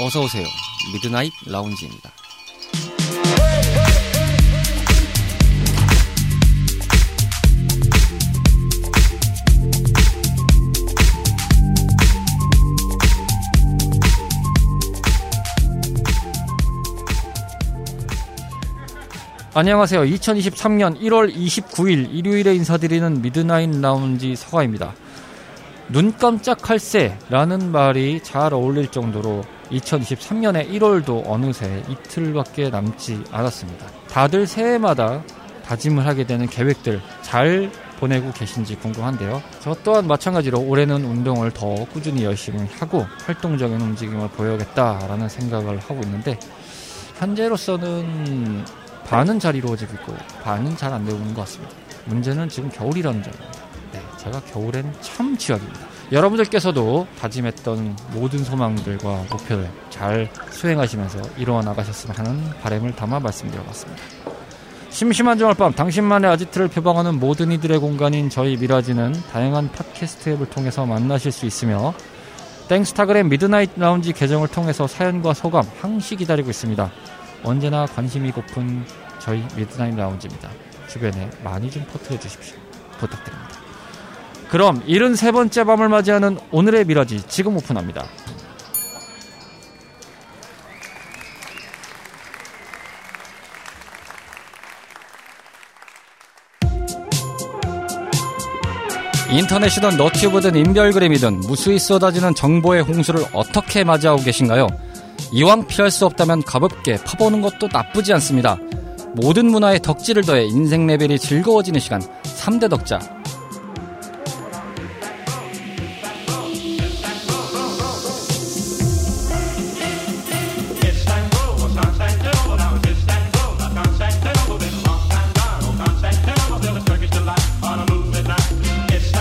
어서오세요. 미드나잇 라운지입니다. 안녕하세요. 2023년 1월 29일 일요일에 인사드리는 미드나잇 라운지 서가입니다. 눈 깜짝할 새라는 말이 잘 어울릴 정도로 2023년의 1월도 어느새 이틀밖에 남지 않았습니다. 다들 새해마다 다짐을 하게 되는 계획들 잘 보내고 계신지 궁금한데요. 저 또한 마찬가지로 올해는 운동을 더 꾸준히 열심히 하고 활동적인 움직임을 보여야겠다라는 생각을 하고 있는데 현재로서는 반은 잘 이루어지고 있고 반은 잘 안 되고 있는 것 같습니다. 문제는 지금 겨울이라는 점입니다. 네, 제가 겨울엔 참 취약입니다. 여러분들께서도 다짐했던 모든 소망들과 목표를 잘 수행하시면서 이루어 나가셨으면 하는 바람을 담아 말씀드려봤습니다. 심심한 주말 밤 당신만의 아지트를 표방하는 모든 이들의 공간인 저희 미라지는 다양한 팟캐스트 앱을 통해서 만나실 수 있으며 땡스타그램 미드나잇 라운지 계정을 통해서 사연과 소감 항시 기다리고 있습니다. 언제나 관심이 고픈 저희 미드나잇 라운지입니다. 주변에 많이 좀 퍼뜨려 주십시오. 부탁드립니다. 그럼 73번째 밤을 맞이하는 오늘의 미라지 지금 오픈합니다. 인터넷이든 너튜브든 인별그램이든 무수히 쏟아지는 정보의 홍수를 어떻게 맞이하고 계신가요? 이왕 피할 수 없다면 가볍게 파보는 것도 나쁘지 않습니다. 모든 문화에 덕질을 더해 인생 레벨이 즐거워지는 시간 3대 덕자.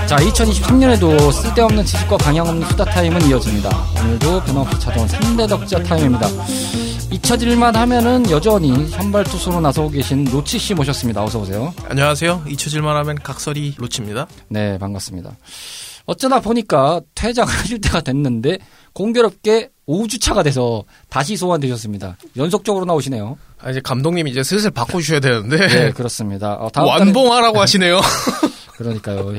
자, 2023년에도 쓸데없는 지식과 방향 없는 수다 타임은 이어집니다. 오늘도 변함없이 찾아온 3대 덕자 타임입니다. 잊혀질만 하면은 여전히 선발투수로 나서고 계신 로치 씨 모셨습니다. 어서 오세요. 안녕하세요. 잊혀질만 하면 각설이 로치입니다. 네, 반갑습니다. 어쩌다 보니까 퇴장하실 때가 됐는데 공교롭게 5주차가 돼서 다시 소환되셨습니다. 연속적으로 나오시네요. 아, 이제 감독님이 이제 슬슬 바꿔주셔야 되는데. 네, 그렇습니다. 다음 완봉하라고 달에... 하시네요. 그러니까요.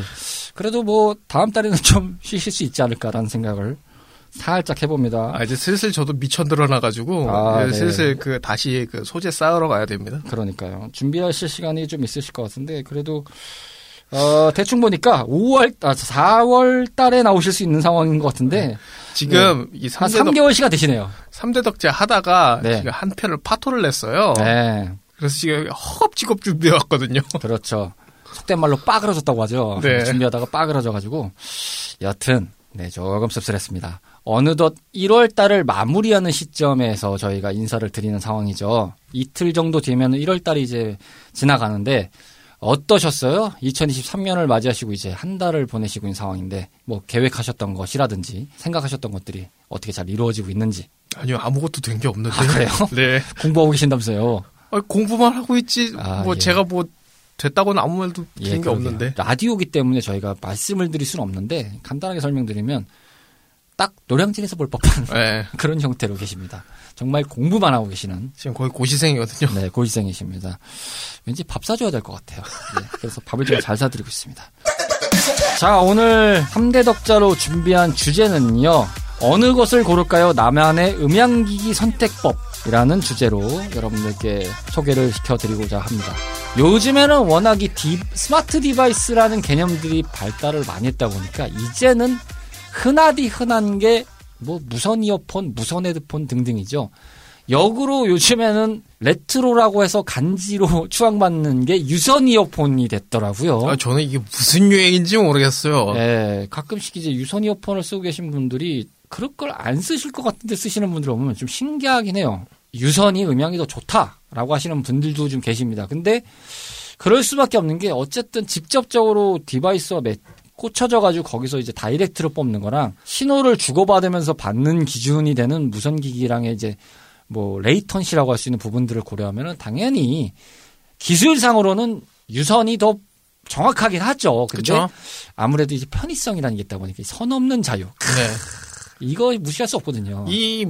그래도 뭐 다음 달에는 좀 쉬실 수 있지 않을까라는 생각을 살짝 해봅니다. 아, 이제 슬슬 저도 미쳐 늘어나가지고 네. 슬슬 다시 소재 쌓으러 가야 됩니다. 그러니까요. 준비하실 시간이 좀 있으실 것 같은데 그래도 대충 보니까 4월 달에 나오실 수 있는 상황인 것 같은데 지금 네. 한 3개월씨가 되시네요. 3대 덕제 하다가 네. 지금 한 편을 파토를 냈어요. 네. 그래서 지금 허겁지겁 준비해왔거든요. 그렇죠. 속된 말로 빠그러졌다고 하죠. 네. 준비하다가 빠그러져가지고 여튼 네 조금 씁쓸했습니다. 어느덧 1월 달을 마무리하는 시점에서 저희가 인사를 드리는 상황이죠. 이틀 정도 되면 1월 달이 이제 지나가는데 어떠셨어요? 2023년을 맞이하시고 이제 한 달을 보내시고 있는 상황인데 뭐 계획하셨던 것이라든지 생각하셨던 것들이 어떻게 잘 이루어지고 있는지. 아니요, 아무것도 된 게 없는데. 아, 그래요? 네. 공부하고 계신다면서요? 아니, 공부만 하고 있지. 예. 제가 됐다고는 아무 말도 드린 게 없는데. 라디오기 때문에 저희가 말씀을 드릴 수는 없는데 간단하게 설명드리면 딱 노량진에서 볼 법한 네. 그런 형태로 계십니다. 정말 공부만 하고 계시는. 지금 거의 고시생이거든요. 네, 고시생이십니다. 왠지 밥 사줘야 될 것 같아요. 네, 그래서 밥을 좀 잘 사드리고 있습니다. 자, 오늘 3대 덕자로 준비한 주제는요. 어느 것을 고를까요? 나만의 음향기기 선택법이라는 주제로 여러분들께 소개를 시켜드리고자 합니다. 요즘에는 워낙 스마트 디바이스라는 개념들이 발달을 많이 했다 보니까 이제는 흔하디 흔한 게 뭐 무선 이어폰, 무선 헤드폰 등등이죠. 역으로 요즘에는 레트로라고 해서 간지로 추앙받는 게 유선 이어폰이 됐더라고요. 아, 저는 이게 무슨 유행인지 모르겠어요. 네, 가끔씩 이제 유선 이어폰을 쓰고 계신 분들이 그럴 걸 안 쓰실 것 같은데 쓰시는 분들 보면 좀 신기하긴 해요. 유선이 음향이 더 좋다라고 하시는 분들도 좀 계십니다. 근데 그럴 수밖에 없는 게 어쨌든 직접적으로 디바이스와 꽂혀져가지고 거기서 이제 다이렉트로 뽑는 거랑 신호를 주고받으면서 받는 기준이 되는 무선기기랑의 이제 뭐 레이턴시라고 할 수 있는 부분들을 고려하면은 당연히 기술상으로는 유선이 더 정확하긴 하죠. 근데 그쵸? 아무래도 이제 편의성이라는 게 있다 보니까 선 없는 자유. 네. 이거 무시할 수 없거든요. 이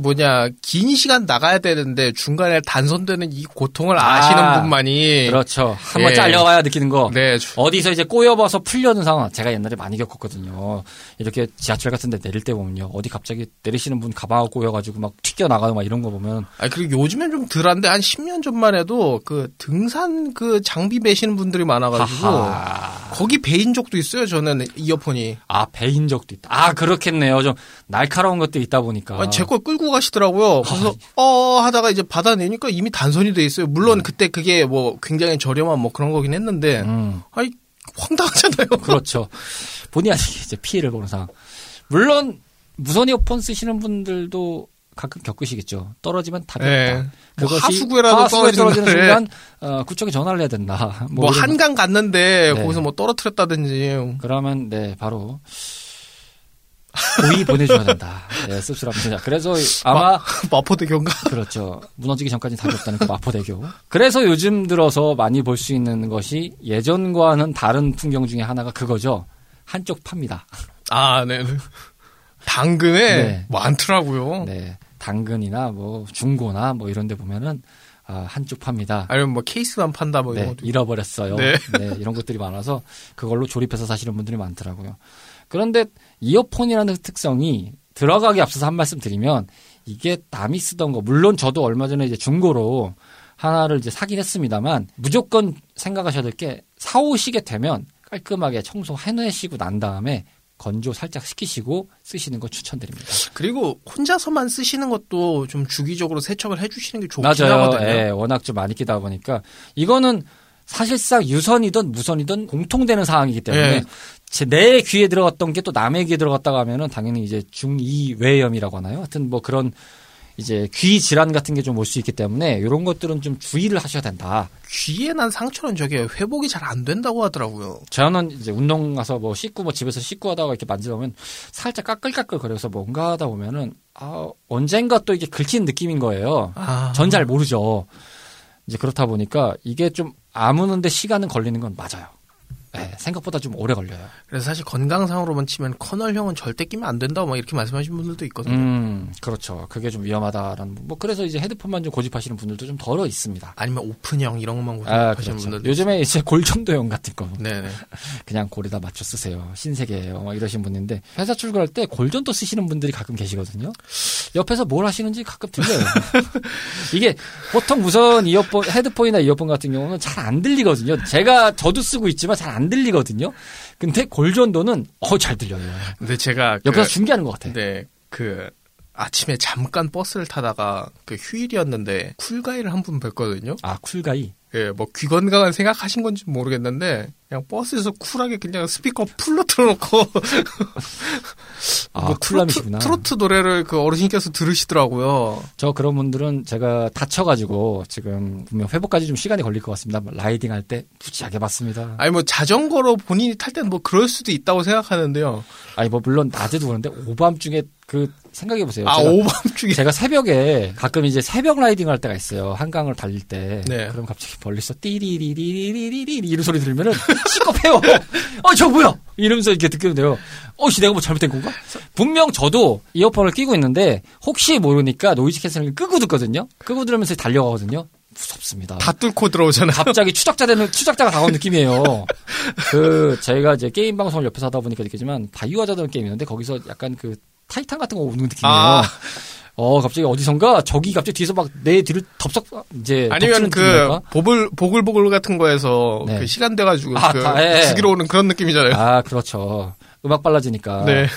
긴 시간 나가야 되는데 중간에 단선되는 이 고통을 아시는 분만이. 그렇죠. 한번 잘려가야 느끼는 거. 네. 어디서 이제 꼬여봐서 풀려는 상황. 제가 옛날에 많이 겪었거든요. 이렇게 지하철 같은 데 내릴 때 보면요. 어디 갑자기 내리시는 분 가방하고 꼬여가지고 막 튀겨나가고 막 이런 거 보면. 아, 그리고 요즘엔 좀 덜한데 한 10년 전만 해도 그 등산 그 장비 매시는 분들이 많아가지고. 하하. 거기 베인 적도 있어요. 저는 이어폰이. 아, 베인 적도 있다. 아, 그렇겠네요. 좀 날카로운 것도 있다 보니까. 아니, 제 걸 끌고 가시더라고요. 그래서 하다가 이제 받아내니까 이미 단선이 돼 있어요. 물론 그때 그게 뭐 굉장히 저렴한 뭐 그런 거긴 했는데. 아니, 황당하잖아요. 그렇죠. 본의 아니게 이제 피해를 보는 상황. 물론 무선 이어폰 쓰시는 분들도 가끔 겪으시겠죠. 떨어지면 답이 없다. 뭐 하수구에라도 떨어지는 순간 구청에 전화를 해야 된다. 뭐 한강 갔는데 거기서 뭐 떨어뜨렸다든지. 그러면 바로 고의 보내줘야 된다. 네, 씁쓸합니다. 그래서 아마 마포대교인가? 그렇죠. 무너지기 전까지는 답이 없다는 그 마포대교. 그래서 요즘 들어서 많이 볼 수 있는 것이 예전과는 다른 풍경 중에 하나가 그거죠. 한쪽 팝니다. 아, 네. 당근에 많더라고요. 네. 당근이나 뭐 중고나 뭐 이런 데 보면은 한쪽 팝니다. 아니면 뭐 케이스만 판다 뭐 이런 것도 잃어버렸어요. 네, 이런 것들이 많아서 그걸로 조립해서 사시는 분들이 많더라고요. 그런데 이어폰이라는 특성이 들어가기 앞서서 한 말씀 드리면 이게 남이 쓰던 거, 물론 저도 얼마 전에 이제 중고로 하나를 이제 사긴 했습니다만 무조건 생각하셔야 될 게 사오시게 되면 깔끔하게 청소해내시고 난 다음에 건조 살짝 시키시고 쓰시는 거 추천드립니다. 그리고 혼자서만 쓰시는 것도 좀 주기적으로 세척을 해주시는 게 좋긴 하거든요. 예, 워낙 좀 많이 끼다 보니까 이거는 사실상 유선이든 무선이든 공통되는 사항이기 때문에 내 귀에 들어갔던 게 또 남의 귀에 들어갔다고 하면은 당연히 이제 중이외염이라고 하나요? 하여튼 뭐 그런 이제 귀 질환 같은 게 좀 올 수 있기 때문에 이런 것들은 좀 주의를 하셔야 된다. 귀에 난 상처는 저게 회복이 잘 안 된다고 하더라고요. 저는 이제 운동 가서 뭐 씻고 뭐 집에서 씻고 하다가 이렇게 만져보면 살짝 까끌까끌 거려서 뭔가 하다 보면은 언젠가 또 이게 긁힌 느낌인 거예요. 전 잘 모르죠. 이제 그렇다 보니까 이게 좀 아무는데 시간은 걸리는 건 맞아요. 네, 생각보다 좀 오래 걸려요. 그래서 사실 건강상으로만 치면 커널형은 절대 끼면 안 된다고 막 이렇게 말씀하시는 분들도 있거든요. 그렇죠. 그게 좀 위험하다라는. 뭐 그래서 이제 헤드폰만 좀 고집하시는 분들도 좀 덜어 있습니다. 아니면 오픈형 이런 것만 고집하시는 분들도. 요즘에 이제 골전도형 같은 거. 네네. 그냥 고리다 맞춰 쓰세요. 신세계예요. 막 이러신 분인데 회사 출근할 때 골전도 쓰시는 분들이 가끔 계시거든요. 옆에서 뭘 하시는지 가끔 들려요. 이게 보통 무선 이어폰, 헤드폰이나 이어폰 같은 경우는 잘 안 들리거든요. 저도 쓰고 있지만 잘 안 들리거든요. 근데 골전도는 잘 들려요. 근데 제가 옆에서 중계하는 것 같아. 네, 아침에 잠깐 버스를 타다가 휴일이었는데 쿨가이를 한 분 뵀거든요. 아, 쿨가이. 예, 뭐 귀 건강을 생각하신 건지 모르겠는데 그냥 버스에서 쿨하게 그냥 스피커 풀로 틀어놓고 뭐 쿨남이시구나. 트로트 노래를 어르신께서 들으시더라고요. 저 그런 분들은 제가 다쳐가지고 지금 분명 회복까지 좀 시간이 걸릴 것 같습니다. 라이딩 할 때 무지하게 봤습니다. 아니 뭐 자전거로 본인이 탈 때는 뭐 그럴 수도 있다고 생각하는데요. 아니 뭐 물론 낮에도 그런데 오밤중에 생각해보세요. 오밤중에. 제가 새벽에 가끔 이제 새벽 라이딩 할 때가 있어요. 한강을 달릴 때. 네. 그럼 갑자기 멀리서 띠리리리리리리리 이런 소리 들면은 시겁해요. 저 뭐야? 이러면서 이렇게 듣게 돼요. 내가 뭐 잘못된 건가? 분명 저도 이어폰을 끼고 있는데 혹시 모르니까 노이즈 캔슬링을 끄고 듣거든요. 끄고 들으면서 달려가거든요. 무섭습니다. 다 뚫고 들어오잖아요. 갑자기 추적자가 다가온 느낌이에요. 제가 이제 게임 방송을 옆에서 하다 보니까 느끼지만 바이오하자드라는 게임이 있는데 거기서 약간 타이탄 같은 거 오는 느낌이에요. 갑자기 어디선가 저기 갑자기 뒤에서 막 내 뒤를 덥석 이제 아니면 보글보글 같은 거에서 시간 돼 가지고 죽이러 오는 그런 느낌이잖아요. 아, 그렇죠. 음악 빨라지니까. 네.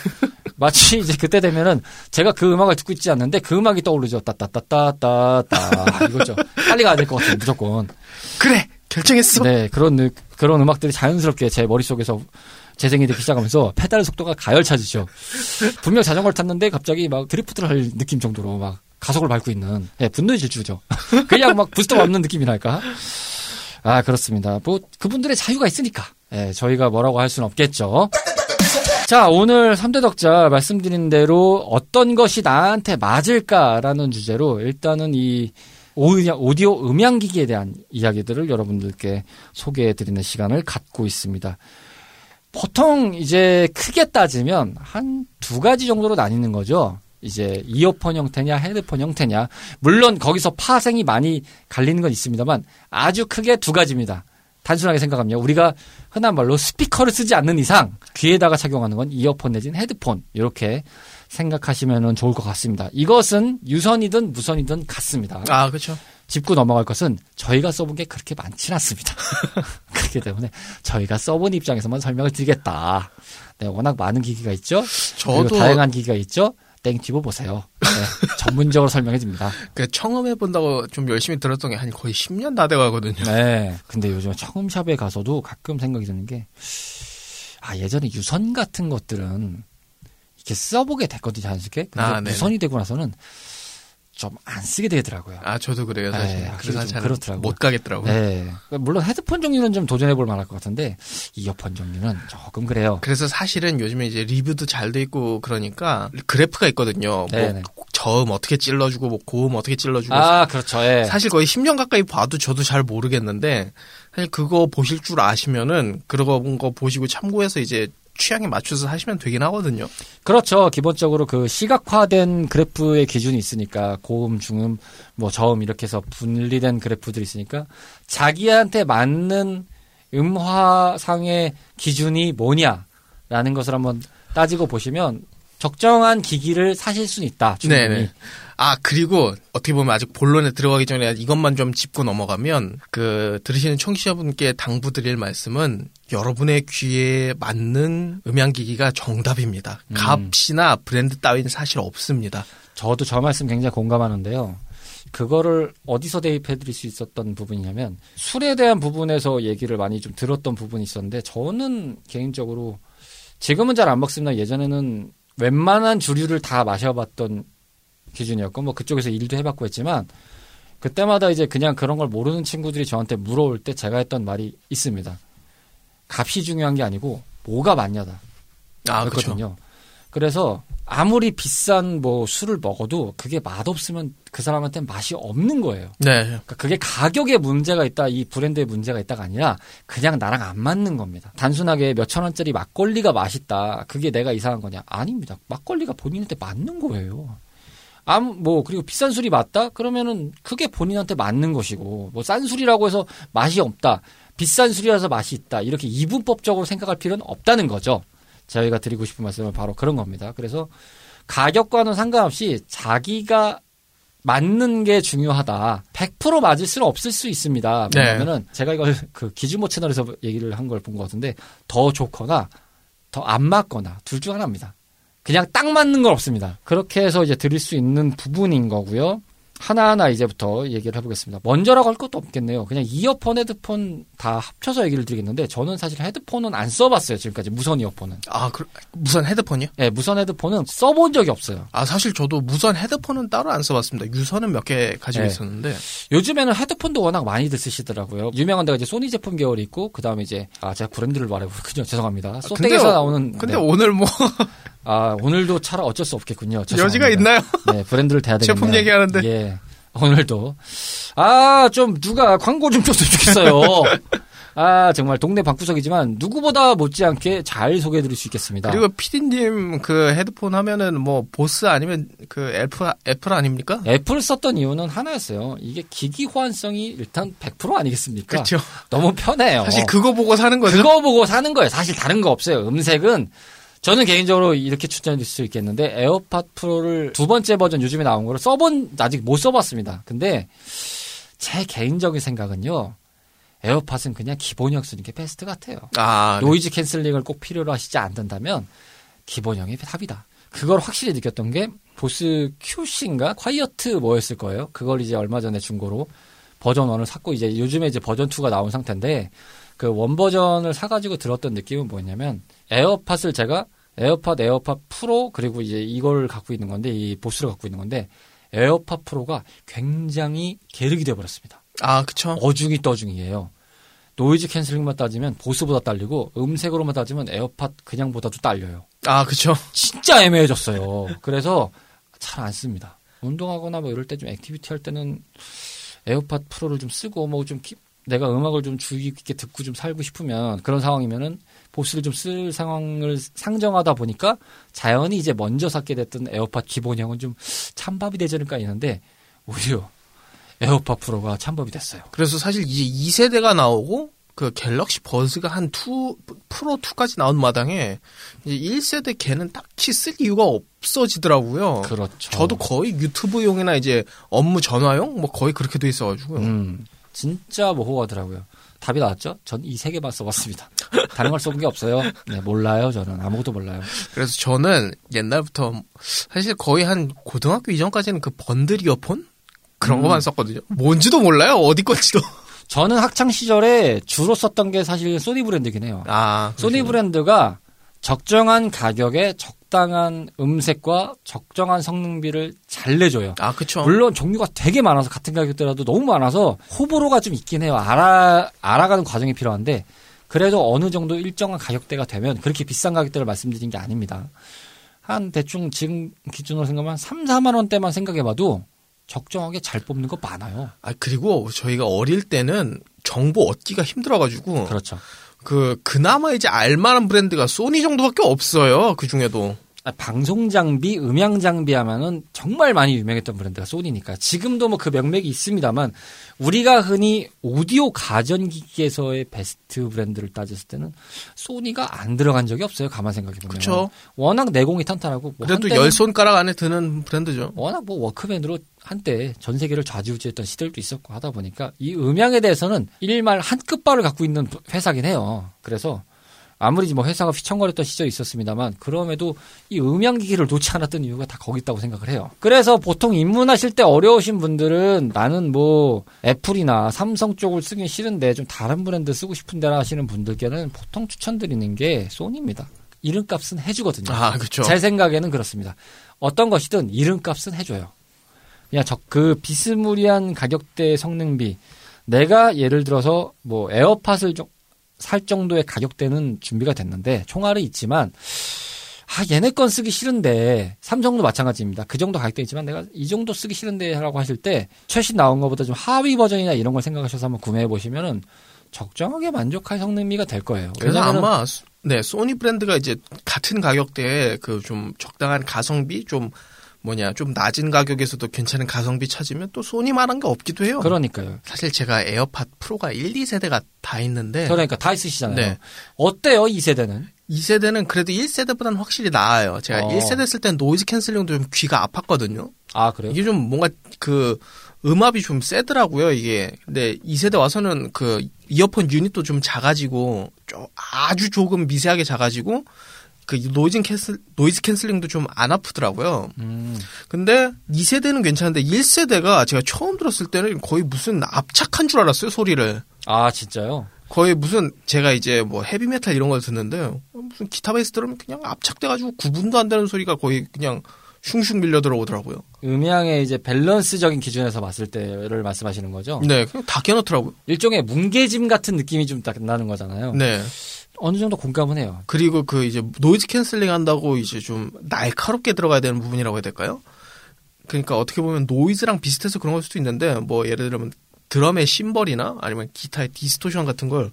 마치 이제 그때 되면은 제가 그 음악을 듣고 있지 않는데 그 음악이 떠오르죠. 따따따따따따 이거죠. 빨리 가야 될 것 같아요. 무조건. 그래. 결정했어. 네, 그런 음악들이 자연스럽게 제 머릿속에서 재생이 되기 시작하면서 페달 속도가 가열차지죠. 분명 자전거를 탔는데 갑자기 막 드리프트를 할 느낌 정도로 막 가속을 밟고 있는 분노의 질주죠. 그냥 막 부스터 밟는 느낌이랄까. 아, 그렇습니다. 뭐 그분들의 자유가 있으니까 저희가 뭐라고 할 수는 없겠죠. 자, 오늘 3대 덕자 말씀드린 대로 어떤 것이 나한테 맞을까라는 주제로 일단은 이 오디오 음향기기에 대한 이야기들을 여러분들께 소개해드리는 시간을 갖고 있습니다. 보통 이제 크게 따지면 한 두 가지 정도로 나뉘는 거죠. 이제 이어폰 형태냐 헤드폰 형태냐. 물론 거기서 파생이 많이 갈리는 건 있습니다만 아주 크게 두 가지입니다. 단순하게 생각하면 우리가 흔한 말로 스피커를 쓰지 않는 이상 귀에다가 착용하는 건 이어폰 내지는 헤드폰 이렇게 생각하시면 좋을 것 같습니다. 이것은 유선이든 무선이든 같습니다. 아, 그렇죠. 짚고 넘어갈 것은 저희가 써본 게 그렇게 많지는 않습니다. 그렇기 때문에 저희가 써본 입장에서만 설명을 드리겠다. 네, 워낙 많은 기기가 있죠. 그리고 다양한 기기가 있죠. 땡튜브 보세요. 네, 전문적으로 설명해줍니다. 그 청음해본다고 좀 열심히 들었던 게 한 거의 10년 다 돼가거든요. 네. 근데 요즘 청음샵에 가서도 가끔 생각이 드는 게 아, 예전에 유선 같은 것들은 이렇게 써보게 됐거든요. 자연스럽게. 근데 아, 무선이 되고 나서는 좀 안 쓰게 되더라고요. 아, 저도 그래요. 사실. 네, 그래서 잘 못 가겠더라고요. 네. 물론 헤드폰 종류는 좀 도전해볼 만할 것 같은데 이어폰 종류는 조금 그래요. 그래서 사실은 요즘에 이제 리뷰도 잘 돼 있고 그러니까 그래프가 있거든요. 네네. 뭐 저음 어떻게 찔러주고 뭐 고음 어떻게 찔러주고. 아, 그렇죠. 예. 사실 거의 10년 가까이 봐도 저도 잘 모르겠는데 사실 그거 보실 줄 아시면은 그런 거 보시고 참고해서 이제 취향에 맞춰서 하시면 되긴 하거든요. 그렇죠. 기본적으로 그 시각화된 그래프의 기준이 있으니까 고음, 중음, 뭐 저음 이렇게 해서 분리된 그래프들이 있으니까 자기한테 맞는 음화상의 기준이 뭐냐라는 것을 한번 따지고 보시면 적정한 기기를 사실 수는 있다. 충분히. 아, 그리고 어떻게 보면 아직 본론에 들어가기 전에 이것만 좀 짚고 넘어가면 그 들으시는 청취자분께 당부드릴 말씀은 여러분의 귀에 맞는 음향기기가 정답입니다. 값이나 브랜드 따위는 사실 없습니다. 저도 저 말씀 굉장히 공감하는데요. 그거를 어디서 대입해드릴 수 있었던 부분이냐면 술에 대한 부분에서 얘기를 많이 좀 들었던 부분이 있었는데 저는 개인적으로 지금은 잘 안 먹습니다. 예전에는 웬만한 주류를 다 마셔봤던 기준이었고 뭐 그쪽에서 일도 해봤고 했지만 그때마다 이제 그냥 그런 걸 모르는 친구들이 저한테 물어올 때 제가 했던 말이 있습니다. 값이 중요한 게 아니고 뭐가 맞냐다. 아, 그렇거든요. 그래서 아무리 비싼 뭐 술을 먹어도 그게 맛없으면 그 사람한테는 맛이 없는 거예요. 네. 그러니까 그게 가격에 문제가 있다, 이 브랜드에 문제가 있다가 아니라 그냥 나랑 안 맞는 겁니다. 단순하게 몇천 원짜리 막걸리가 맛있다. 그게 내가 이상한 거냐? 아닙니다. 막걸리가 본인한테 맞는 거예요. 뭐 그리고 비싼 술이 맞다? 그러면은 그게 본인한테 맞는 것이고 뭐 싼 술이라고 해서 맛이 없다. 비싼 술이라서 맛이 있다. 이렇게 이분법적으로 생각할 필요는 없다는 거죠. 저희가 드리고 싶은 말씀은 바로 그런 겁니다. 그래서 가격과는 상관없이 자기가 맞는 게 중요하다. 100% 맞을 수는 없을 수 있습니다. 왜냐면은 제가 이걸 그 기준모 채널에서 얘기를 한 걸 본 것 같은데 더 좋거나 더 안 맞거나 둘 중 하나입니다. 그냥 딱 맞는 건 없습니다. 그렇게 해서 이제 드릴 수 있는 부분인 거고요. 하나하나 이제부터 얘기를 해보겠습니다. 먼저라고 할 것도 없겠네요. 그냥 이어폰, 헤드폰 다 합쳐서 얘기를 드리겠는데 저는 사실 헤드폰은 안 써봤어요. 지금까지 무선 이어폰은. 아, 무선 헤드폰이요? 네, 무선 헤드폰은 써본 적이 없어요. 아, 사실 저도 무선 헤드폰은 따로 안 써봤습니다. 유선은 몇 개 가지고 있었는데 요즘에는 헤드폰도 워낙 많이들 쓰시더라고요. 유명한 데가 이제 소니 제품 계열이 있고 그 다음에 이제 제가 브랜드를 말해보군요. 죄송합니다. 소땡에서 나오는. 근데 네. 오늘 뭐. 아, 오늘도 차라 어쩔 수 없겠군요. 죄송합니다. 여지가 있나요? 네, 브랜드를 대야 되겠네요. 제품 얘기하는데. 예. 오늘도. 아, 좀 누가 광고 좀 줬으면 좋겠어요. 아, 정말 동네 방구석이지만 누구보다 못지않게 잘 소개해드릴 수 있겠습니다. 그리고 피디님 그 헤드폰 하면은 뭐 보스 아니면 그 애플 아닙니까? 애플 썼던 이유는 하나였어요. 이게 기기 호환성이 일단 100% 아니겠습니까? 그렇죠. 너무 편해요. 사실 그거 보고 사는 거죠. 그거 보고 사는 거예요. 사실 다른 거 없어요. 음색은. 저는 개인적으로 이렇게 추천드릴 수 있겠는데 에어팟 프로를 두 번째 버전 요즘에 나온 거를 아직 못 써봤습니다. 근데 제 개인적인 생각은요. 에어팟은 그냥 기본형 쓰는 게 베스트 같아요. 아, 네. 노이즈 캔슬링을 꼭 필요로 하시지 않는다면 기본형이 답이다. 그걸 확실히 느꼈던 게 보스 QC인가? 콰이어트 뭐였을 거예요. 그걸 이제 얼마 전에 중고로 버전 1을 샀고 이제 요즘에 이제 버전 2가 나온 상태인데 그 원 버전을 사가지고 들었던 느낌은 뭐였냐면 에어팟을 제가 에어팟 프로 그리고 이제 이걸 갖고 있는 건데 이 보스를 갖고 있는 건데 에어팟 프로가 굉장히 게으르게 되어버렸습니다. 아, 그쵸. 어중이 떠중이에요. 노이즈 캔슬링만 따지면 보스보다 딸리고 음색으로만 따지면 에어팟 그냥보다도 딸려요. 아, 그쵸. 진짜 애매해졌어요. 그래서 잘 안 씁니다. 운동하거나 뭐 이럴 때 좀 액티비티 할 때는 에어팟 프로를 좀 쓰고 뭐 좀 내가 음악을 좀 주의 깊게 듣고 좀 살고 싶으면 그런 상황이면은 보스를 좀 쓸 상황을 상정하다 보니까 자연히 이제 먼저 샀게 됐던 에어팟 기본형은 좀 찬밥이 되지 않을까 했는데 오히려 에어팟 프로가 찬밥이 됐어요. 그래서 사실 이제 2세대가 나오고 그 갤럭시 버즈가 한 2, 프로 2까지 나온 마당에 이제 1세대 걔는 딱히 쓸 이유가 없어지더라고요. 그렇죠. 저도 거의 유튜브용이나 이제 업무 전화용 뭐 거의 그렇게 돼 있어가지고요. 진짜 모호하더라고요. 답이 나왔죠? 전 이 세 개만 써봤습니다. 다른 걸 써본 게 없어요. 네, 몰라요. 저는 아무것도 몰라요. 그래서 저는 옛날부터 사실 거의 한 고등학교 이전까지는 그 번들 이어폰 그런 거만 썼거든요. 뭔지도 몰라요. 어디 건지도. 저는 학창 시절에 주로 썼던 게 사실 소니 브랜드긴 해요. 아, 소니 브랜드가 적정한 가격에 적당한 음색과 적정한 성능비를 잘 내줘요. 아, 그렇죠. 물론 종류가 되게 많아서 같은 가격대라도 너무 많아서 호불호가 좀 있긴 해요. 알아가는 과정이 필요한데 그래도 어느 정도 일정한 가격대가 되면 그렇게 비싼 가격대를 말씀드린 게 아닙니다. 한 대충 지금 기준으로 생각하면 3, 4만 원대만 생각해봐도 적정하게 잘 뽑는 거 많아요. 아, 그리고 저희가 어릴 때는 정보 얻기가 힘들어가지고. 그렇죠. 그나마 이제 알만한 브랜드가 소니 정도밖에 없어요. 그 중에도. 아, 방송 장비, 음향 장비 하면은 정말 많이 유명했던 브랜드가 소니니까. 지금도 뭐 그 명맥이 있습니다만, 우리가 흔히 오디오 가전기기에서의 베스트 브랜드를 따졌을 때는 소니가 안 들어간 적이 없어요. 가만 생각해보면. 그렇죠. 워낙 내공이 탄탄하고. 뭐 그래도 열 손가락 안에 드는 브랜드죠. 워낙 뭐 워크맨으로 한때 전 세계를 좌지우지했던 시들도 있었고 하다 보니까 이 음향에 대해서는 일말 한 끝발을 갖고 있는 회사긴 해요. 그래서 아무리 뭐 회사가 휘청거렸던 시절이 있었습니다만 그럼에도 이 음향기기를 놓지 않았던 이유가 다 거기 있다고 생각을 해요. 그래서 보통 입문하실 때 어려우신 분들은 나는 뭐 애플이나 삼성 쪽을 쓰긴 싫은데 좀 다른 브랜드 쓰고 싶은데 하시는 분들께는 보통 추천드리는 게 소니입니다. 이름값은 해주거든요. 아, 그렇죠. 제 생각에는 그렇습니다. 어떤 것이든 이름값은 해줘요. 그냥 그 비스무리한 가격대의 성능비. 내가 예를 들어서 뭐 에어팟을 좀 살 정도의 가격대는 준비가 됐는데 총알은 있지만 아 얘네 건 쓰기 싫은데 삼성도 마찬가지입니다. 그 정도 가격대 있지만 내가 이 정도 쓰기 싫은데 라고 하실 때 최신 나온 것보다 좀 하위 버전이나 이런 걸 생각하셔서 한번 구매해보시면은 적정하게 만족할 성능미가 될 거예요. 그래서 아마 네 소니 브랜드가 이제 같은 가격대에 그 좀 적당한 가성비 좀 낮은 가격에서도 괜찮은 가성비 찾으면 또 소니만한 게 없기도 해요. 그러니까요. 사실 제가 에어팟 프로가 1, 2세대가 다 있는데. 그러니까 다 있으시잖아요. 네. 어때요, 2세대는? 2세대는 그래도 1세대보다는 확실히 나아요. 제가 1세대 쓸 땐 노이즈 캔슬링도 좀 귀가 아팠거든요. 아, 그래요? 이게 좀 뭔가 그 음압이 좀 세더라고요, 이게. 근데 2세대 와서는 그 이어폰 유닛도 좀 작아지고 아주 조금 미세하게 작아지고 그 노이즈 캔슬링도 좀 안 아프더라고요. 근데 2세대는 괜찮은데 1세대가 제가 처음 들었을 때는 거의 무슨 압착한 줄 알았어요, 소리를. 아, 진짜요? 거의 무슨 제가 이제 뭐 헤비메탈 이런 걸 듣는데 무슨 기타 베이스 들으면 그냥 압착돼가지고 구분도 안 되는 소리가 거의 그냥 슝슝 밀려 들어오더라고요. 음향의 이제 밸런스적인 기준에서 봤을 때를 말씀하시는 거죠? 네, 그냥 다 깨놓더라고요. 일종의 뭉개짐 같은 느낌이 좀 딱 나는 거잖아요. 네. 어느 정도 공감은 해요. 그리고 그 이제 노이즈 캔슬링 한다고 이제 좀 날카롭게 들어가야 되는 부분이라고 해야 될까요? 그러니까 어떻게 보면 노이즈랑 비슷해서 그런 걸 수도 있는데 뭐 예를 들면 드럼의 심벌이나 아니면 기타의 디스토션 같은 걸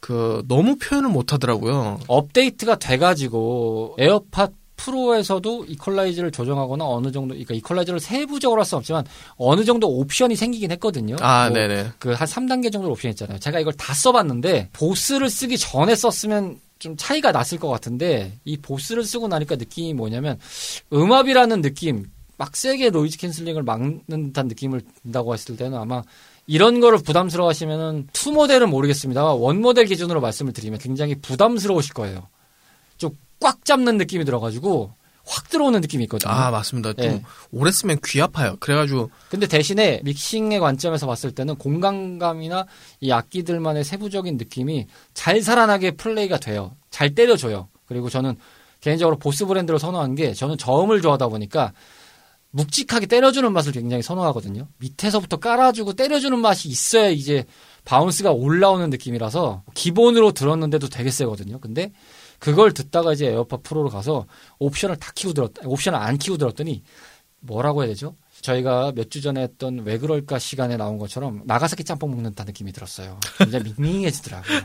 그 너무 표현을 못 하더라고요. 업데이트가 돼가지고 에어팟 프로에서도 이퀄라이저를 조정하거나 어느 정도, 그러니까 이퀄라이저를 세부적으로 할 수 없지만 어느 정도 옵션이 생기긴 했거든요. 아, 뭐 네네. 그 한 3단계 정도 옵션이 있잖아요. 제가 이걸 다 써봤는데 보스를 쓰기 전에 썼으면 좀 차이가 났을 것 같은데 이 보스를 쓰고 나니까 느낌이 뭐냐면 음압이라는 느낌, 막 세게 노이즈 캔슬링을 막는 듯한 느낌을 든다고 했을 때는 아마 이런 거를 부담스러워 하시면은 2 모델은 모르겠습니다만 1 모델 기준으로 말씀을 드리면 굉장히 부담스러우실 거예요. 좀 꽉 잡는 느낌이 들어가지고 확 들어오는 느낌이 있거든요. 아, 맞습니다. 좀 네. 오래 쓰면 귀 아파요. 그래가지고. 근데 대신에 믹싱의 관점에서 봤을 때는 공간감이나 이 악기들만의 세부적인 느낌이 잘 살아나게 플레이가 돼요. 잘 때려줘요. 그리고 저는 개인적으로 보스 브랜드를 선호한 게 저는 저음을 좋아하다 보니까 묵직하게 때려주는 맛을 굉장히 선호하거든요. 밑에서부터 깔아주고 때려주는 맛이 있어야 이제 바운스가 올라오는 느낌이라서 기본으로 들었는데도 되게 세거든요. 근데 그걸 듣다가 이제 에어팟 프로로 가서 옵션을 안 키고 들었더니 뭐라고 해야 되죠? 저희가 몇 주 전에 했던 왜 그럴까 시간에 나온 것처럼 나가사키 짬뽕 먹는다 느낌이 들었어요. 굉장히 밍밍해지더라고요.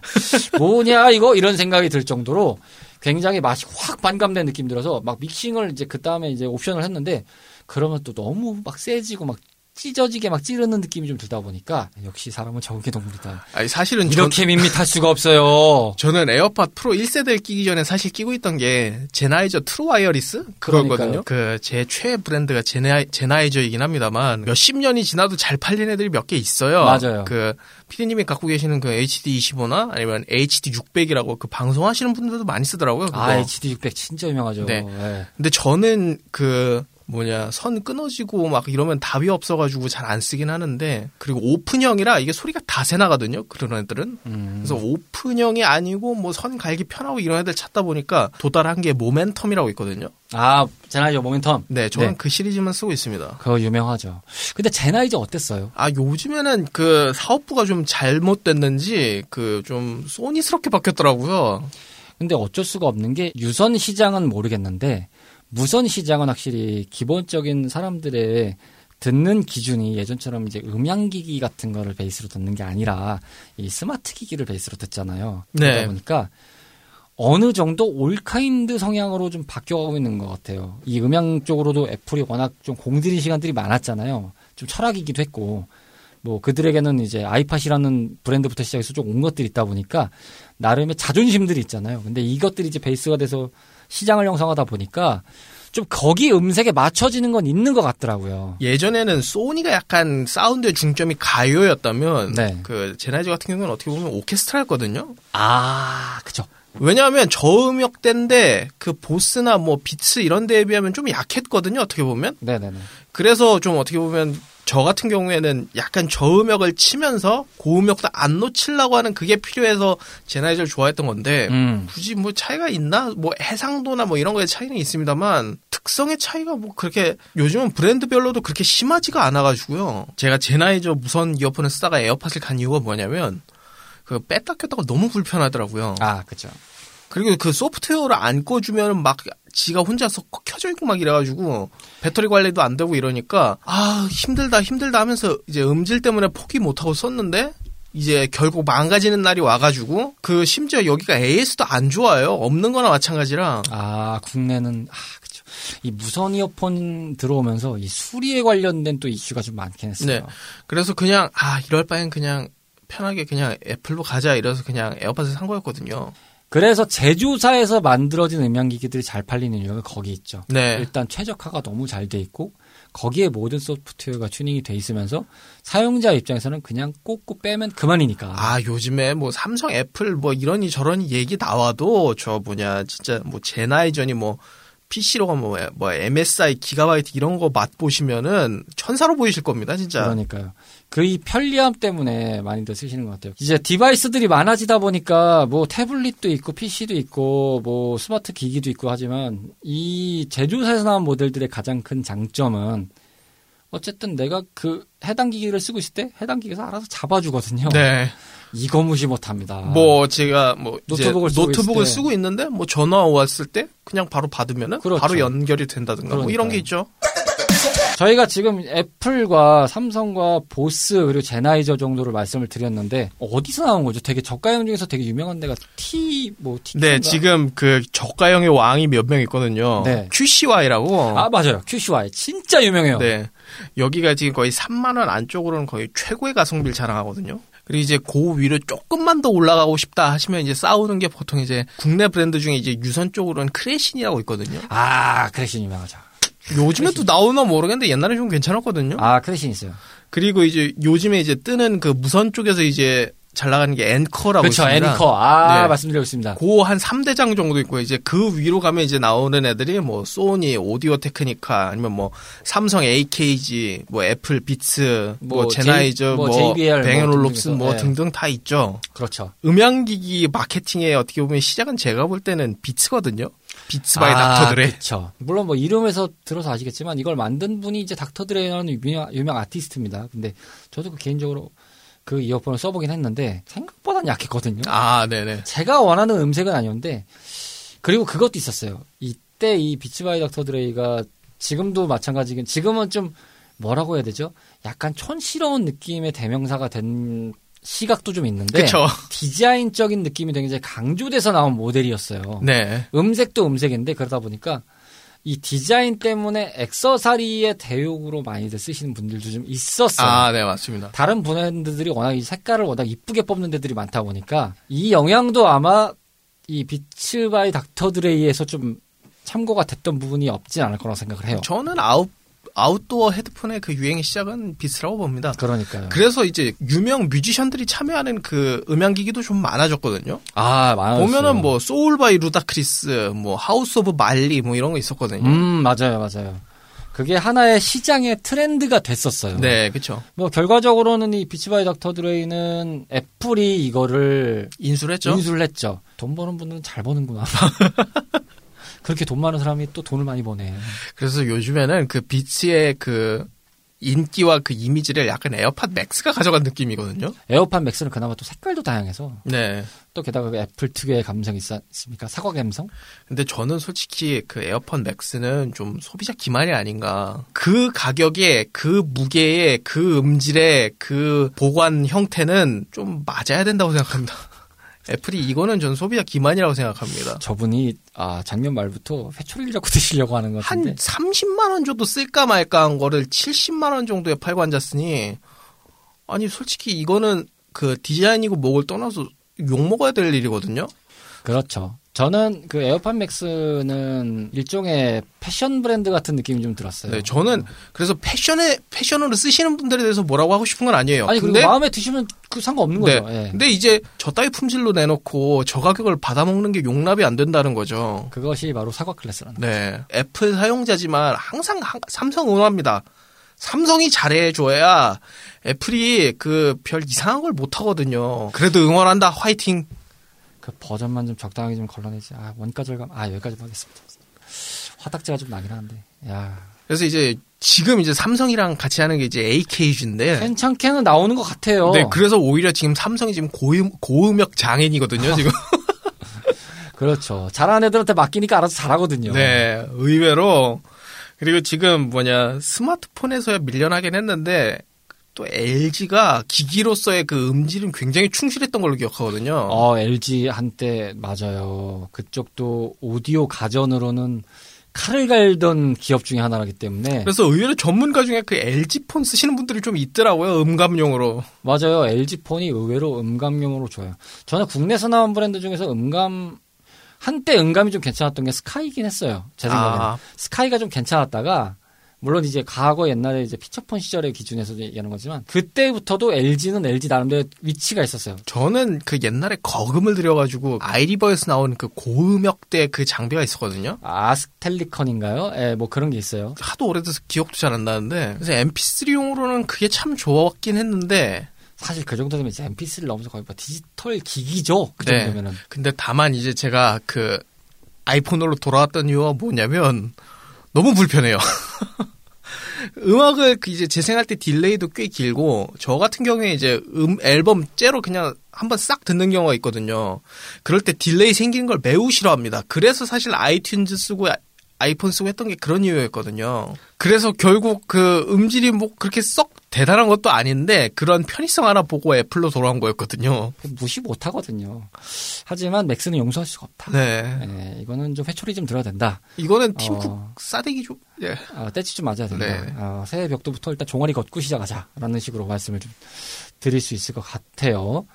뭐냐 이거 이런 생각이 들 정도로 굉장히 맛이 확 반감된 느낌 들어서 막 믹싱을 이제 그 다음에 이제 옵션을 했는데 그러면 또 너무 막 세지고 막 찢어지게 막 찌르는 느낌이 좀 들다 보니까 역시 사람은 적응의 동물이다. 아니 사실은 이렇게 밋밋할 수가 없어요. 저는 에어팟 프로 1세대를 끼기 전에 사실 끼고 있던 게 제나이저 트루 와이어리스 그거거든요. 그 제 최애 브랜드가 제나이저이긴 합니다만 몇십 년이 지나도 잘 팔린 애들이 몇 개 있어요. 맞아요. 그 피디님이 갖고 계시는 그 HD25나 아니면 HD600이라고 그 방송하시는 분들도 많이 쓰더라고요. 그거. 아 HD600 진짜 유명하죠. 네. 네. 근데 저는 그 선 끊어지고 막 이러면 답이 없어가지고 잘 안 쓰긴 하는데, 그리고 오픈형이라 이게 소리가 다 새나거든요, 그런 애들은. 그래서 오픈형이 아니고 뭐 선 갈기 편하고 이런 애들 찾다 보니까 도달한 게 모멘텀이라고 있거든요. 아, 제나이저 모멘텀? 네, 저는 네. 그 시리즈만 쓰고 있습니다. 그거 유명하죠. 근데 제나이저 어땠어요? 아, 요즘에는 그 사업부가 좀 잘못됐는지 그 좀 소니스럽게 바뀌었더라고요. 근데 어쩔 수가 없는 게 유선 시장은 모르겠는데, 무선 시장은 확실히 기본적인 사람들의 듣는 기준이 예전처럼 이제 음향기기 같은 거를 베이스로 듣는 게 아니라 이 스마트 기기를 베이스로 듣잖아요. 네. 그러다 보니까 어느 정도 올카인드 성향으로 좀 바뀌어가고 있는 것 같아요. 이 음향 쪽으로도 애플이 워낙 좀 공들인 시간들이 많았잖아요. 좀 철학이기도 했고. 뭐 그들에게는 이제 아이팟이라는 브랜드부터 시작해서 좀 온 것들이 있다 보니까 나름의 자존심들이 있잖아요. 근데 이것들이 이제 베이스가 돼서 시장을 형성하다 보니까 좀 거기 음색에 맞춰지는 건 있는 것 같더라고요. 예전에는 소니가 약간 사운드의 중점이 가요였다면 네. 그 제나이저 같은 경우는 어떻게 보면 오케스트라였거든요. 아, 그렇죠. 왜냐하면 저음역대인데 그 보스나 뭐 비츠 이런 데에 비하면 좀 약했거든요. 어떻게 보면. 네네네. 그래서 좀 어떻게 보면 저 같은 경우에는 약간 저음역을 치면서 고음역도 안 놓치려고 하는 그게 필요해서 제나이저를 좋아했던 건데 굳이 뭐 차이가 있나? 뭐 해상도나 뭐 이런 거에 차이는 있습니다만 특성의 차이가 뭐 그렇게 요즘은 브랜드별로도 그렇게 심하지가 않아가지고요. 제가 제나이저 무선 이어폰을 쓰다가 에어팟을 간 이유가 뭐냐면 그 뺐다 꼈다가 너무 불편하더라고요. 아, 그렇죠. 그리고 그 소프트웨어를 안 꺼주면 막 지가 혼자서 켜져 있고 막 이래가지고 배터리 관리도 안 되고 이러니까 아 힘들다 하면서 이제 음질 때문에 포기 못하고 썼는데 이제 결국 망가지는 날이 와가지고 그 심지어 여기가 AS도 안 좋아요. 없는 거나 마찬가지라. 아 국내는 그렇죠. 이 무선 이어폰 들어오면서 이 수리에 관련된 또 이슈가 좀 많긴 했어요. 네. 그래서 그냥 이럴 바엔 그냥 편하게 그냥 애플로 가자 이래서 그냥 에어팟을 산 거였거든요. 그래서 제조사에서 만들어진 음향기기들이 잘 팔리는 이유가 거기 있죠. 네. 일단 최적화가 너무 잘 돼 있고 거기에 모든 소프트웨어가 튜닝이 돼 있으면서 사용자 입장에서는 그냥 꽂고 빼면 그만이니까. 아 요즘에 뭐 삼성, 애플 뭐 이러니 저러니 얘기 나와도 진짜 뭐 제나이저니 뭐 PC로 가면 뭐 MSI 기가바이트 이런 거 맛보시면은 천사로 보이실 겁니다 진짜. 그러니까요. 그 이 편리함 때문에 많이들 쓰시는 것 같아요. 이제 디바이스들이 많아지다 보니까 뭐 태블릿도 있고 PC도 있고 뭐 스마트 기기도 있고 하지만 이 제조사에서 나온 모델들의 가장 큰 장점은 어쨌든 내가 그 해당 기기를 쓰고 있을 때 해당 기기에서 알아서 잡아주거든요. 네. 이거 무시 못합니다. 뭐 제가 뭐 노트북을 쓰고 있는데 뭐 전화 왔을 때 그냥 바로 받으면은 그렇죠. 바로 연결이 된다든가 그러니까요. 뭐 이런 게 있죠. 저희가 지금 애플과 삼성과 보스 그리고 제나이저 정도를 말씀을 드렸는데 어디서 나온 거죠? 되게 저가형 중에서 되게 유명한 데가 네, 지금 그 저가형의 왕이 몇 명 있거든요. 네. QCY라고. 아 맞아요, QCY 진짜 유명해요. 네, 여기가 지금 거의 3만 원 안쪽으로는 거의 최고의 가성비를 자랑하거든요. 그리고 이제 그 위로 조금만 더 올라가고 싶다 하시면 이제 싸우는 게 보통 이제 국내 브랜드 중에 이제 유선 쪽으로는 크레신이라고 있거든요. 아, 크레신 유명하죠. 요즘에 또 나오나 모르겠는데 옛날에 좀 괜찮았거든요. 아, 크레신 있어요. 그리고 이제 요즘에 이제 뜨는 그 무선 쪽에서 이제 잘 나가는 게 앵커라고 그렇죠, 있습니다. 그렇죠. 앵커. 아, 네. 말씀드리고 있습니다. 그 한 3대장 정도 있고 이제 그 위로 가면 이제 나오는 애들이 뭐 소니, 오디오 테크니카 아니면 뭐 삼성 AKG, 뭐 애플 비츠, 뭐 제나이저, 뭐 JBL, 뱅앤올룹슨 뭐 등등 다 있죠. 그렇죠. 음향기기 마케팅에 어떻게 보면 시작은 제가 볼 때는 비츠거든요. 비츠 바이 닥터 드레. 그렇죠. 물론 뭐 이름에서 들어서 아시겠지만 이걸 만든 분이 이제 닥터 드레라는 유명 아티스트입니다. 근데 저도 그 개인적으로 그 이어폰을 써보긴 했는데 생각보다는 약했거든요. 아, 네네. 제가 원하는 음색은 아니었는데 그리고 그것도 있었어요. 이때 이 비츠 바이 닥터 드레이가 지금도 마찬가지긴 지금은 좀 뭐라고 해야 되죠? 약간 촌스러운 느낌의 대명사가 된 시각도 좀 있는데 그쵸. 디자인적인 느낌이 굉장히 강조돼서 나온 모델이었어요. 네. 음색도 음색인데 그러다 보니까 이 디자인 때문에 액세서리의 대용으로 많이들 쓰시는 분들도 좀 있었어요. 아, 네, 맞습니다. 다른 브랜드들이 워낙 이 색깔을 워낙 이쁘게 뽑는 데들이 많다 보니까 이 영향도 아마 이 비츠 바이 닥터 드레이에서 좀 참고가 됐던 부분이 없진 않을 거라고 생각을 해요. 저는 아웃도어 헤드폰의 그 유행의 시작은 비츠라고 봅니다. 그러니까요. 그래서 이제 유명 뮤지션들이 참여하는 그 음향기기도 좀 많아졌거든요. 아, 많아졌어요. 보면은 뭐 소울 바이 루다크리스, 뭐 하우스 오브 말리 뭐 이런 거 있었거든요. 맞아요, 맞아요. 그게 하나의 시장의 트렌드가 됐었어요. 네, 그렇죠. 뭐 결과적으로는 이 비츠 바이 닥터 드레이는 애플이 이거를 인수를 했죠. 돈 버는 분들은 잘 버는구나. 그렇게 돈 많은 사람이 또 돈을 많이 버네. 그래서 요즘에는 그 비츠의 그 인기와 그 이미지를 약간 에어팟 맥스가 가져간 느낌이거든요. 에어팟 맥스는 그나마 또 색깔도 다양해서. 네. 또 게다가 그 애플 특유의 감성이 있지 않습니까? 사과 감성? 근데 저는 솔직히 그 에어팟 맥스는 좀 소비자 기만이 아닌가. 그 가격에 그 무게에 그 음질에 그 보관 형태는 좀 맞아야 된다고 생각합니다. 애플이 이거는 전 소비자 기만이라고 생각합니다. 저분이 작년 말부터 회초리를 잡고 드시려고 하는 것 같은데 한 30만 원 정도 쓸까 말까 한 거를 70만 원 정도에 팔고 앉았으니 아니 솔직히 이거는 그 디자인이고 목을 떠나서 욕먹어야 될 일이거든요. 그렇죠. 저는 그 에어팟 맥스는 일종의 패션 브랜드 같은 느낌이 좀 들었어요. 네, 저는 그래서 패션으로 쓰시는 분들에 대해서 뭐라고 하고 싶은 건 아니에요. 아니, 근데 마음에 드시면 그 상관없는 네, 거죠. 예. 근데 이제 저 따위 품질로 내놓고 저 가격을 받아먹는 게 용납이 안 된다는 거죠. 그것이 바로 사과 클래스라는 네, 거죠. 애플 사용자지만 항상 삼성 응원합니다. 삼성이 잘해줘야 애플이 그 별 이상한 걸 못하거든요. 그래도 응원한다. 화이팅! 그 버전만 좀 적당하게 좀 걸러내지. 원가 절감. 여기까지 하겠습니다. 화딱지가 좀 나긴 한데. 야. 그래서 이제 지금 이제 삼성이랑 같이 하는 게 이제 AKG인데. 괜찮게는 나오는 것 같아요. 네. 그래서 오히려 지금 삼성이 지금 고음역 장인이거든요. 지금. 그렇죠. 잘하는 애들한테 맡기니까 알아서 잘하거든요. 네. 의외로. 그리고 지금 스마트폰에서야 밀려나긴 했는데. 또 LG가 기기로서의 그 음질은 굉장히 충실했던 걸로 기억하거든요. LG 한때 맞아요. 그쪽도 오디오 가전으로는 칼을 갈던 기업 중에 하나라기 때문에. 그래서 의외로 전문가 중에 그 LG폰 쓰시는 분들이 좀 있더라고요. 음감용으로. 맞아요. LG폰이 의외로 음감용으로 좋아요. 저는 국내에서 나온 브랜드 중에서 한때 음감이 좀 괜찮았던 게 스카이긴 했어요. 제 생각에는. 스카이가 좀 괜찮았다가 물론 이제 과거 옛날에 이제 피처폰 시절의 기준에서 얘기하는 거지만 그때부터도 LG는 LG 나름대로 위치가 있었어요. 저는 그 옛날에 거금을 들여가지고 아이리버에서 나온 그 고음역대 그 장비가 있었거든요. 스텔리컨인가요? 예, 뭐 그런 게 있어요. 하도 오래돼서 기억도 잘 안 나는데 그래서 MP3용으로는 그게 참 좋았긴 했는데 사실 그 정도 되면 이제 MP3를 넘어서 거의 디지털 기기죠. 그 정도면은. 네. 근데 다만 이제 제가 그 아이폰으로 돌아왔던 이유가 뭐냐면 너무 불편해요. 음악을 이제 재생할 때 딜레이도 꽤 길고 저 같은 경우에 이제 앨범째로 그냥 한번 싹 듣는 경우가 있거든요. 그럴 때 딜레이 생기는 걸 매우 싫어합니다. 그래서 사실 아이튠즈 쓰고 아이폰 쓰고 했던 게 그런 이유였거든요. 그래서 결국 그 음질이 뭐 그렇게 썩 대단한 것도 아닌데 그런 편의성 하나 보고 애플로 돌아온 거였거든요. 무시 못하거든요. 하지만 맥스는 용서할 수가 없다. 네, 이거는 좀 회초리 좀 들어야 된다. 이거는 팀쿡 싸대기 좀 떼치 좀 맞아야 된다. 네. 새해 벽도부터 일단 종아리 걷고 시작하자라는 식으로 말씀을 좀 드릴 수 있을 것 같아요.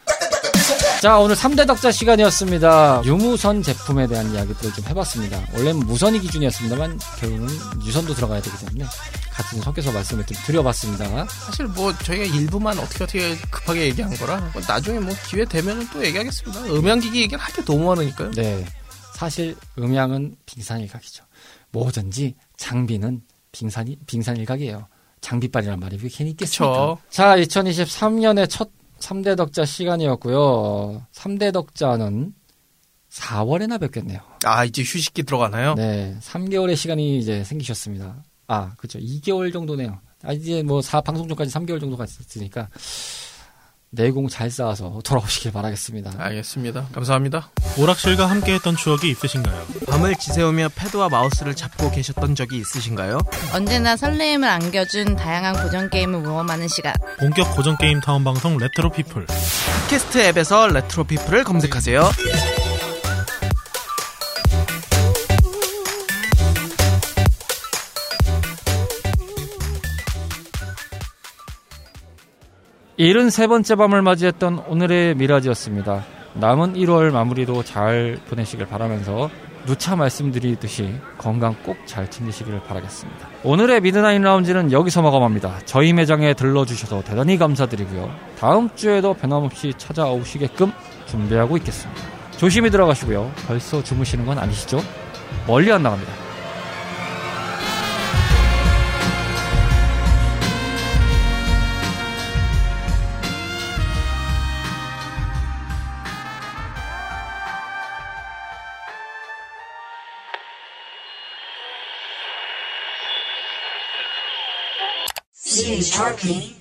자, 오늘 3대 덕자 시간이었습니다. 유무선 제품에 대한 이야기들을 좀 해봤습니다. 원래는 무선이 기준이었습니다만 결국은 유선도 들어가야 되기 때문에 같이 좀 섞여서 말씀을 좀 드려봤습니다. 사실 뭐 저희가 일부만 어떻게 급하게 얘기한 거라 나중에 뭐 기회 되면 또 얘기하겠습니다. 음향기기 얘기는 할 게 너무 많으니까요. 네, 사실 음향은 빙산일각이죠. 뭐든지 장비는 빙산일각이에요. 장비빨이란 말이 왜 괜히 있겠습니까? 그쵸. 자, 2023년의 첫 3대 덕자 시간이었고요. 3대 덕자는 4월에나 뵙겠네요. 이제 휴식기 들어가나요? 네. 3개월의 시간이 이제 생기셨습니다. 그렇죠. 2개월 정도네요. 이제 방송 전까지 3개월 정도가 있었으니까 내공 잘 쌓아서 돌아오시길 바라겠습니다. 알겠습니다. 감사합니다. 오락실과 함께했던 추억이 있으신가요? 밤을 지새우며 패드와 마우스를 잡고 계셨던 적이 있으신가요? 언제나 설레임을 안겨준 다양한 고전게임을 모험하는 시간, 본격 고전게임 타운 방송 레트로피플. 팟캐스트 앱에서 레트로피플을 검색하세요. 일흔 세 번째 밤을 맞이했던 오늘의 미라지였습니다. 남은 1월 마무리도 잘 보내시길 바라면서 누차 말씀드리듯이 건강 꼭 잘 챙기시길 바라겠습니다. 오늘의 미드나잇 라운지는 여기서 마감합니다. 저희 매장에 들러주셔서 대단히 감사드리고요. 다음 주에도 변함없이 찾아오시게끔 준비하고 있겠습니다. 조심히 들어가시고요. 벌써 주무시는 건 아니시죠? 멀리 안 나갑니다. Sharpie.